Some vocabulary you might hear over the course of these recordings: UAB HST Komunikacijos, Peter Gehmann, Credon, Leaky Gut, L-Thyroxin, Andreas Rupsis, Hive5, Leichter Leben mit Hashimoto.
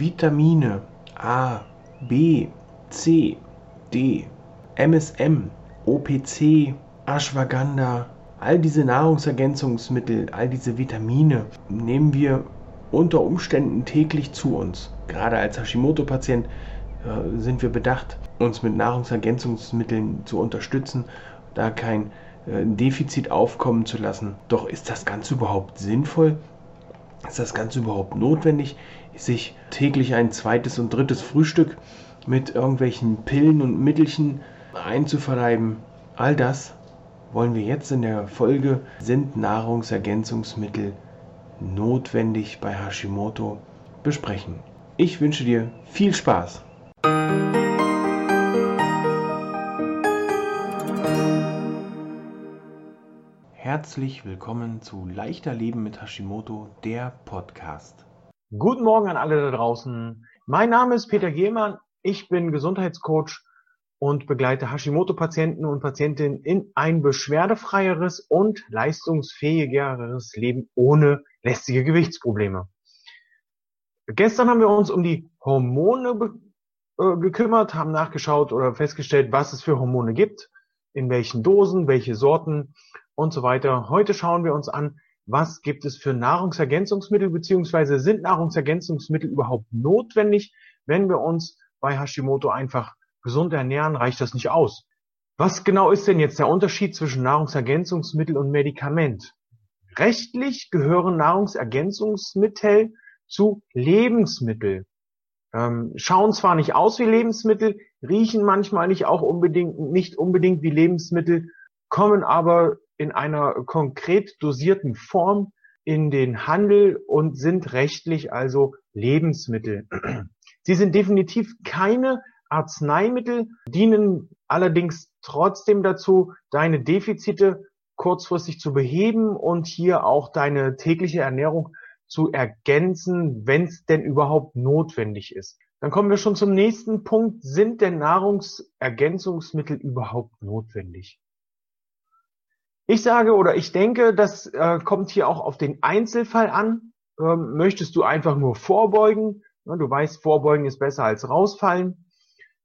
Vitamine A, B, C, D, MSM, OPC, Ashwagandha, all diese Nahrungsergänzungsmittel, all diese Vitamine nehmen wir unter Umständen täglich zu uns. Gerade als Hashimoto-Patient sind wir bedacht, uns mit Nahrungsergänzungsmitteln zu unterstützen, da kein Defizit aufkommen zu lassen. Doch ist das Ganze überhaupt sinnvoll? Ist das Ganze überhaupt notwendig, sich täglich ein zweites und drittes Frühstück mit irgendwelchen Pillen und Mittelchen einzuverleiben? All das wollen wir jetzt in der Folge. Sind Nahrungsergänzungsmittel notwendig bei Hashimoto? Besprechen. Ich wünsche dir viel Spaß! Herzlich willkommen zu Leichter Leben mit Hashimoto, der Podcast. Guten Morgen an alle da draußen. Mein Name ist Peter Gehmann. Ich bin Gesundheitscoach und begleite Hashimoto-Patienten und Patientinnen in ein beschwerdefreieres und leistungsfähigeres Leben ohne lästige Gewichtsprobleme. Gestern haben wir uns um die Hormone gekümmert, haben nachgeschaut oder festgestellt, was es für Hormone gibt, in welchen Dosen, welche Sorten und so weiter. Heute schauen wir uns an, was gibt es für Nahrungsergänzungsmittel, beziehungsweise sind Nahrungsergänzungsmittel überhaupt notwendig, wenn wir uns bei Hashimoto einfach gesund ernähren, reicht das nicht aus. Was genau ist denn jetzt der Unterschied zwischen Nahrungsergänzungsmittel und Medikament? Rechtlich gehören Nahrungsergänzungsmittel zu Lebensmitteln. Schauen zwar nicht aus wie Lebensmittel, riechen manchmal nicht unbedingt wie Lebensmittel, kommen aber in einer konkret dosierten Form in den Handel und sind rechtlich also Lebensmittel. Sie sind definitiv keine Arzneimittel, dienen allerdings trotzdem dazu, deine Defizite kurzfristig zu beheben und hier auch deine tägliche Ernährung zu ergänzen, wenn es denn überhaupt notwendig ist. Dann kommen wir schon zum nächsten Punkt. Sind denn Nahrungsergänzungsmittel überhaupt notwendig? Ich sage oder ich denke, das kommt hier auch auf den Einzelfall an. Möchtest du einfach nur vorbeugen? Ne, du weißt, vorbeugen ist besser als rausfallen.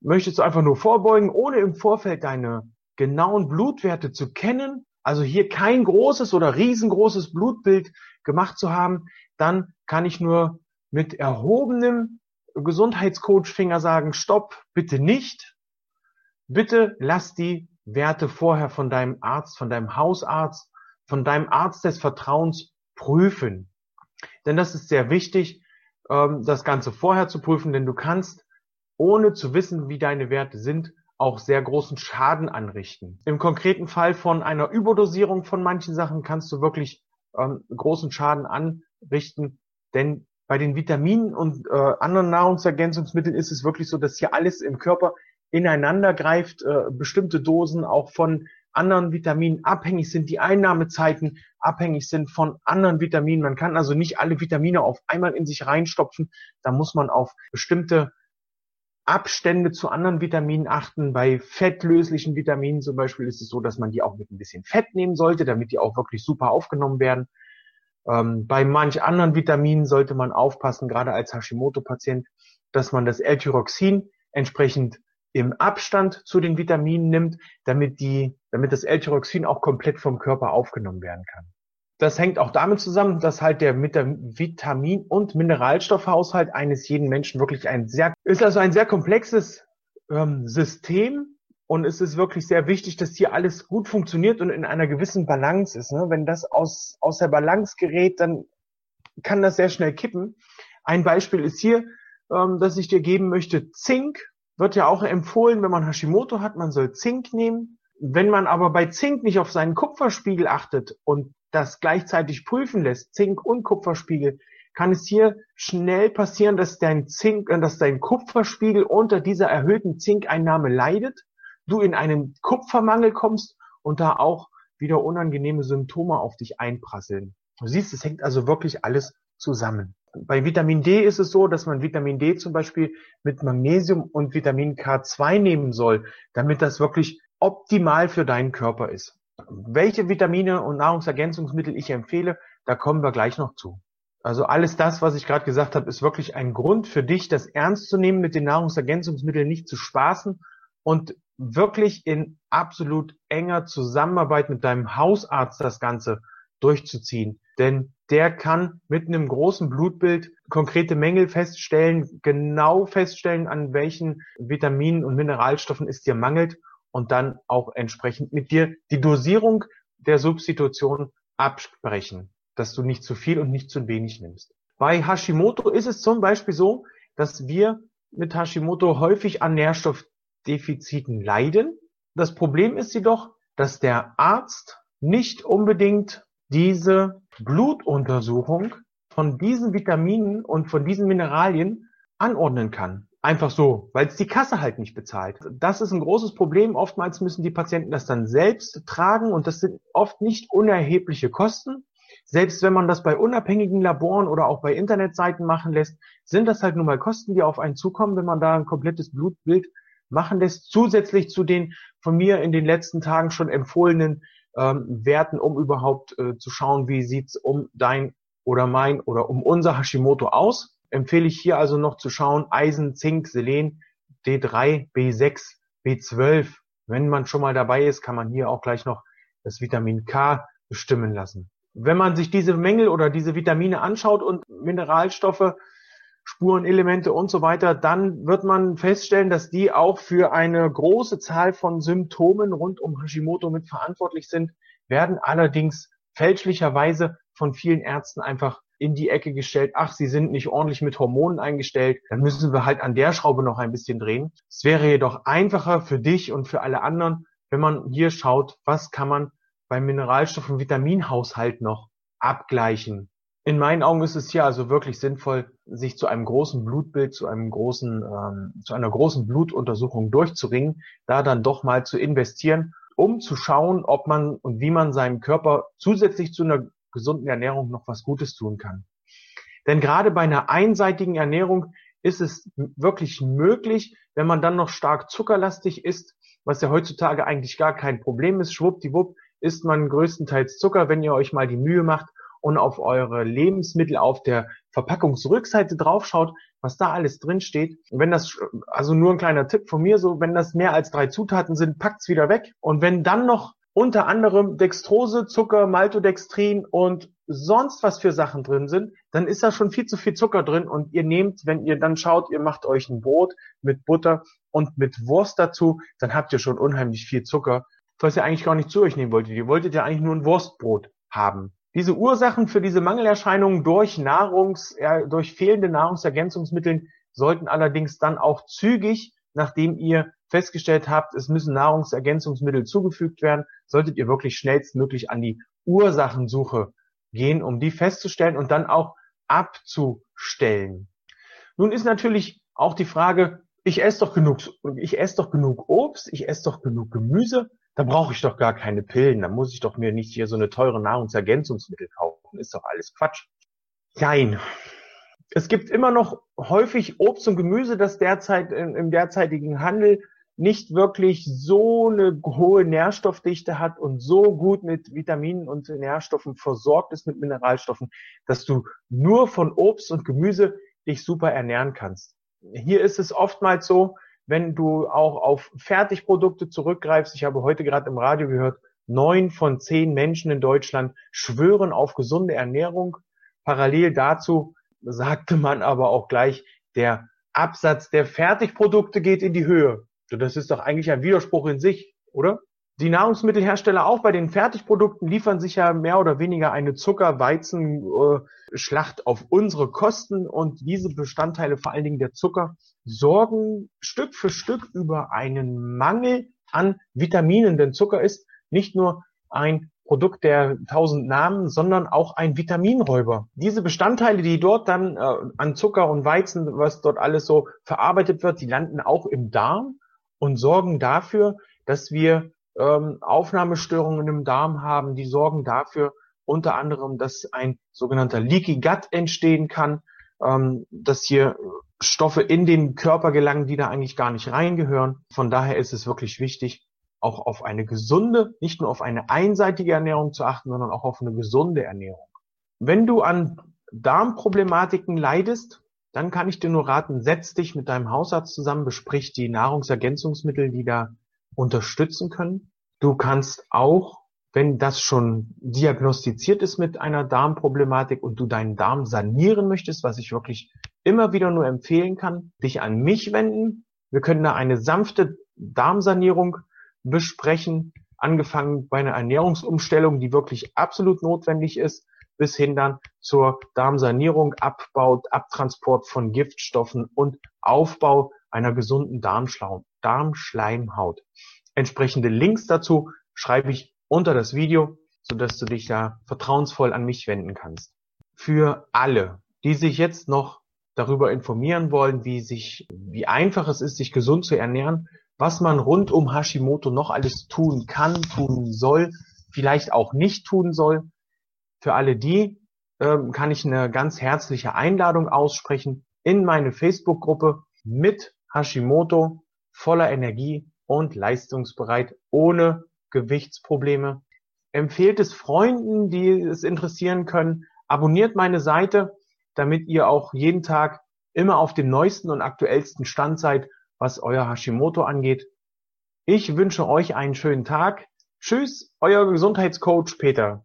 Möchtest du einfach nur vorbeugen, ohne im Vorfeld deine genauen Blutwerte zu kennen? Also hier kein großes oder riesengroßes Blutbild gemacht zu haben, dann kann ich nur mit erhobenem Gesundheitscoach-Finger sagen, stopp, bitte nicht. Bitte lass die Werte vorher von deinem Arzt, von deinem Hausarzt, von deinem Arzt des Vertrauens prüfen. Denn das ist sehr wichtig, das Ganze vorher zu prüfen, denn du kannst, ohne zu wissen, wie deine Werte sind, auch sehr großen Schaden anrichten. Im konkreten Fall von einer Überdosierung von manchen Sachen kannst du wirklich großen Schaden anrichten, denn bei den Vitaminen und anderen Nahrungsergänzungsmitteln ist es wirklich so, dass hier alles im Körper ineinander greift, bestimmte Dosen auch von anderen Vitaminen abhängig sind, die Einnahmezeiten abhängig sind von anderen Vitaminen. Man kann also nicht alle Vitamine auf einmal in sich reinstopfen, da muss man auf bestimmte Abstände zu anderen Vitaminen achten. Bei fettlöslichen Vitaminen zum Beispiel ist es so, dass man die auch mit ein bisschen Fett nehmen sollte, damit die auch wirklich super aufgenommen werden. Bei manch anderen Vitaminen sollte man aufpassen, gerade als Hashimoto-Patient, dass man das L-Thyroxin entsprechend im Abstand zu den Vitaminen nimmt, damit das L-Thyroxin auch komplett vom Körper aufgenommen werden kann. Das hängt auch damit zusammen, dass halt der Vitamin- und Mineralstoffhaushalt eines jeden Menschen wirklich ein sehr komplexes System und es ist wirklich sehr wichtig, dass hier alles gut funktioniert und in einer gewissen Balance ist. Ne? Wenn das aus der Balance gerät, dann kann das sehr schnell kippen. Ein Beispiel ist hier, das ich dir geben möchte, Zink wird ja auch empfohlen, wenn man Hashimoto hat, man soll Zink nehmen. Wenn man aber bei Zink nicht auf seinen Kupferspiegel achtet und das gleichzeitig prüfen lässt, Zink und Kupferspiegel, kann es hier schnell passieren, dass dein Kupferspiegel unter dieser erhöhten Zinkeinnahme leidet, du in einen Kupfermangel kommst und da auch wieder unangenehme Symptome auf dich einprasseln. Du siehst, es hängt also wirklich alles zusammen. Bei Vitamin D ist es so, dass man Vitamin D zum Beispiel mit Magnesium und Vitamin K2 nehmen soll, damit das wirklich optimal für deinen Körper ist. Welche Vitamine und Nahrungsergänzungsmittel ich empfehle, da kommen wir gleich noch zu. Also alles das, was ich gerade gesagt habe, ist wirklich ein Grund für dich, das ernst zu nehmen, mit den Nahrungsergänzungsmitteln nicht zu spaßen und wirklich in absolut enger Zusammenarbeit mit deinem Hausarzt das Ganze durchzuziehen. Denn der kann mit einem großen Blutbild konkrete Mängel feststellen, genau feststellen, an welchen Vitaminen und Mineralstoffen es dir mangelt und dann auch entsprechend mit dir die Dosierung der Substitution absprechen, dass du nicht zu viel und nicht zu wenig nimmst. Bei Hashimoto ist es zum Beispiel so, dass wir mit Hashimoto häufig an Nährstoffdefiziten leiden. Das Problem ist jedoch, dass der Arzt nicht unbedingt diese Blutuntersuchung von diesen Vitaminen und von diesen Mineralien anordnen kann. Einfach so, weil es die Kasse halt nicht bezahlt. Das ist ein großes Problem. Oftmals müssen die Patienten das dann selbst tragen und das sind oft nicht unerhebliche Kosten. Selbst wenn man das bei unabhängigen Laboren oder auch bei Internetseiten machen lässt, sind das halt nun mal Kosten, die auf einen zukommen, wenn man da ein komplettes Blutbild machen lässt, zusätzlich zu den von mir in den letzten Tagen schon empfohlenen Werten, um überhaupt zu schauen, wie sieht's um dein oder mein oder um unser Hashimoto aus. Empfehle ich hier also noch zu schauen, Eisen, Zink, Selen, D3, B6, B12. Wenn man schon mal dabei ist, kann man hier auch gleich noch das Vitamin K bestimmen lassen. Wenn man sich diese Mängel oder diese Vitamine anschaut und Mineralstoffe, Spurenelemente und so weiter, dann wird man feststellen, dass die auch für eine große Zahl von Symptomen rund um Hashimoto mit verantwortlich sind, werden allerdings fälschlicherweise von vielen Ärzten einfach in die Ecke gestellt. Ach, sie sind nicht ordentlich mit Hormonen eingestellt, dann müssen wir halt an der Schraube noch ein bisschen drehen. Es wäre jedoch einfacher für dich und für alle anderen, wenn man hier schaut, was kann man beim Mineralstoff- und Vitaminhaushalt noch abgleichen. In meinen Augen ist es hier also wirklich sinnvoll, sich zu einem großen Blutbild, zu einer großen Blutuntersuchung durchzuringen, da dann doch mal zu investieren, um zu schauen, ob man und wie man seinem Körper zusätzlich zu einer gesunden Ernährung noch was Gutes tun kann. Denn gerade bei einer einseitigen Ernährung ist es wirklich möglich, wenn man dann noch stark zuckerlastig ist, was ja heutzutage eigentlich gar kein Problem ist, schwuppdiwupp, isst man größtenteils Zucker, wenn ihr euch mal die Mühe macht und auf eure Lebensmittel auf der Verpackungsrückseite draufschaut, was da alles drin steht. Wenn das, also nur ein kleiner Tipp von mir, so wenn das mehr als 3 Zutaten sind, packt's wieder weg. Und wenn dann noch unter anderem Dextrose, Zucker, Maltodextrin und sonst was für Sachen drin sind, dann ist da schon viel zu viel Zucker drin und ihr nehmt, wenn ihr dann schaut, ihr macht euch ein Brot mit Butter und mit Wurst dazu, dann habt ihr schon unheimlich viel Zucker, was ihr eigentlich gar nicht zu euch nehmen wolltet. Ihr wolltet ja eigentlich nur ein Wurstbrot haben. Diese Ursachen für diese Mangelerscheinungen durch fehlende Nahrungsergänzungsmittel sollten allerdings dann auch zügig, nachdem ihr festgestellt habt, es müssen Nahrungsergänzungsmittel zugefügt werden, solltet ihr wirklich schnellstmöglich an die Ursachensuche gehen, um die festzustellen und dann auch abzustellen. Nun ist natürlich auch die Frage, ich esse doch genug Obst, ich esse doch genug Gemüse, da brauche ich doch gar keine Pillen, da muss ich doch mir nicht hier so eine teure Nahrungsergänzungsmittel kaufen, ist doch alles Quatsch. Nein, es gibt immer noch häufig Obst und Gemüse, das derzeit im derzeitigen Handel nicht wirklich so eine hohe Nährstoffdichte hat und so gut mit Vitaminen und Nährstoffen versorgt ist, mit Mineralstoffen, dass du nur von Obst und Gemüse dich super ernähren kannst. Hier ist es oftmals so, wenn du auch auf Fertigprodukte zurückgreifst, ich habe heute gerade im Radio gehört, 9 von 10 Menschen in Deutschland schwören auf gesunde Ernährung. Parallel dazu sagte man aber auch gleich, der Absatz der Fertigprodukte geht in die Höhe. Das ist doch eigentlich ein Widerspruch in sich, oder? Die Nahrungsmittelhersteller auch bei den Fertigprodukten liefern sich ja mehr oder weniger eine Zucker-Weizen-Schlacht auf unsere Kosten und diese Bestandteile, vor allen Dingen der Zucker, sorgen Stück für Stück über einen Mangel an Vitaminen, denn Zucker ist nicht nur ein Produkt der 1000 Namen, sondern auch ein Vitaminräuber. Diese Bestandteile, die dort dann an Zucker und Weizen, was dort alles so verarbeitet wird, die landen auch im Darm und sorgen dafür, dass wir Aufnahmestörungen im Darm haben, die sorgen dafür unter anderem, dass ein sogenannter Leaky Gut entstehen kann, dass hier Stoffe in den Körper gelangen, die da eigentlich gar nicht reingehören. Von daher ist es wirklich wichtig, auch auf eine gesunde, nicht nur auf eine einseitige Ernährung zu achten, sondern auch auf eine gesunde Ernährung. Wenn du an Darmproblematiken leidest, dann kann ich dir nur raten, setz dich mit deinem Hausarzt zusammen, besprich die Nahrungsergänzungsmittel, die da unterstützen können. Du kannst auch, wenn das schon diagnostiziert ist mit einer Darmproblematik und du deinen Darm sanieren möchtest, was ich wirklich immer wieder nur empfehlen kann, dich an mich wenden. Wir können da eine sanfte Darmsanierung besprechen, angefangen bei einer Ernährungsumstellung, die wirklich absolut notwendig ist, bis hin dann zur Darmsanierung, Abbau, Abtransport von Giftstoffen und Aufbau einer gesunden Darmschleimhaut. Entsprechende Links dazu schreibe ich unter das Video, sodass du dich da vertrauensvoll an mich wenden kannst. Für alle, die sich jetzt noch darüber informieren wollen, wie einfach es ist, sich gesund zu ernähren, was man rund um Hashimoto noch alles tun kann, tun soll, vielleicht auch nicht tun soll. Für alle die kann ich eine ganz herzliche Einladung aussprechen in meine Facebook-Gruppe mit Hashimoto, voller Energie und leistungsbereit, ohne Gewichtsprobleme. Empfehlt es Freunden, die es interessieren können. Abonniert meine Seite, damit ihr auch jeden Tag immer auf dem neuesten und aktuellsten Stand seid, was euer Hashimoto angeht. Ich wünsche euch einen schönen Tag. Tschüss, euer Gesundheitscoach Peter.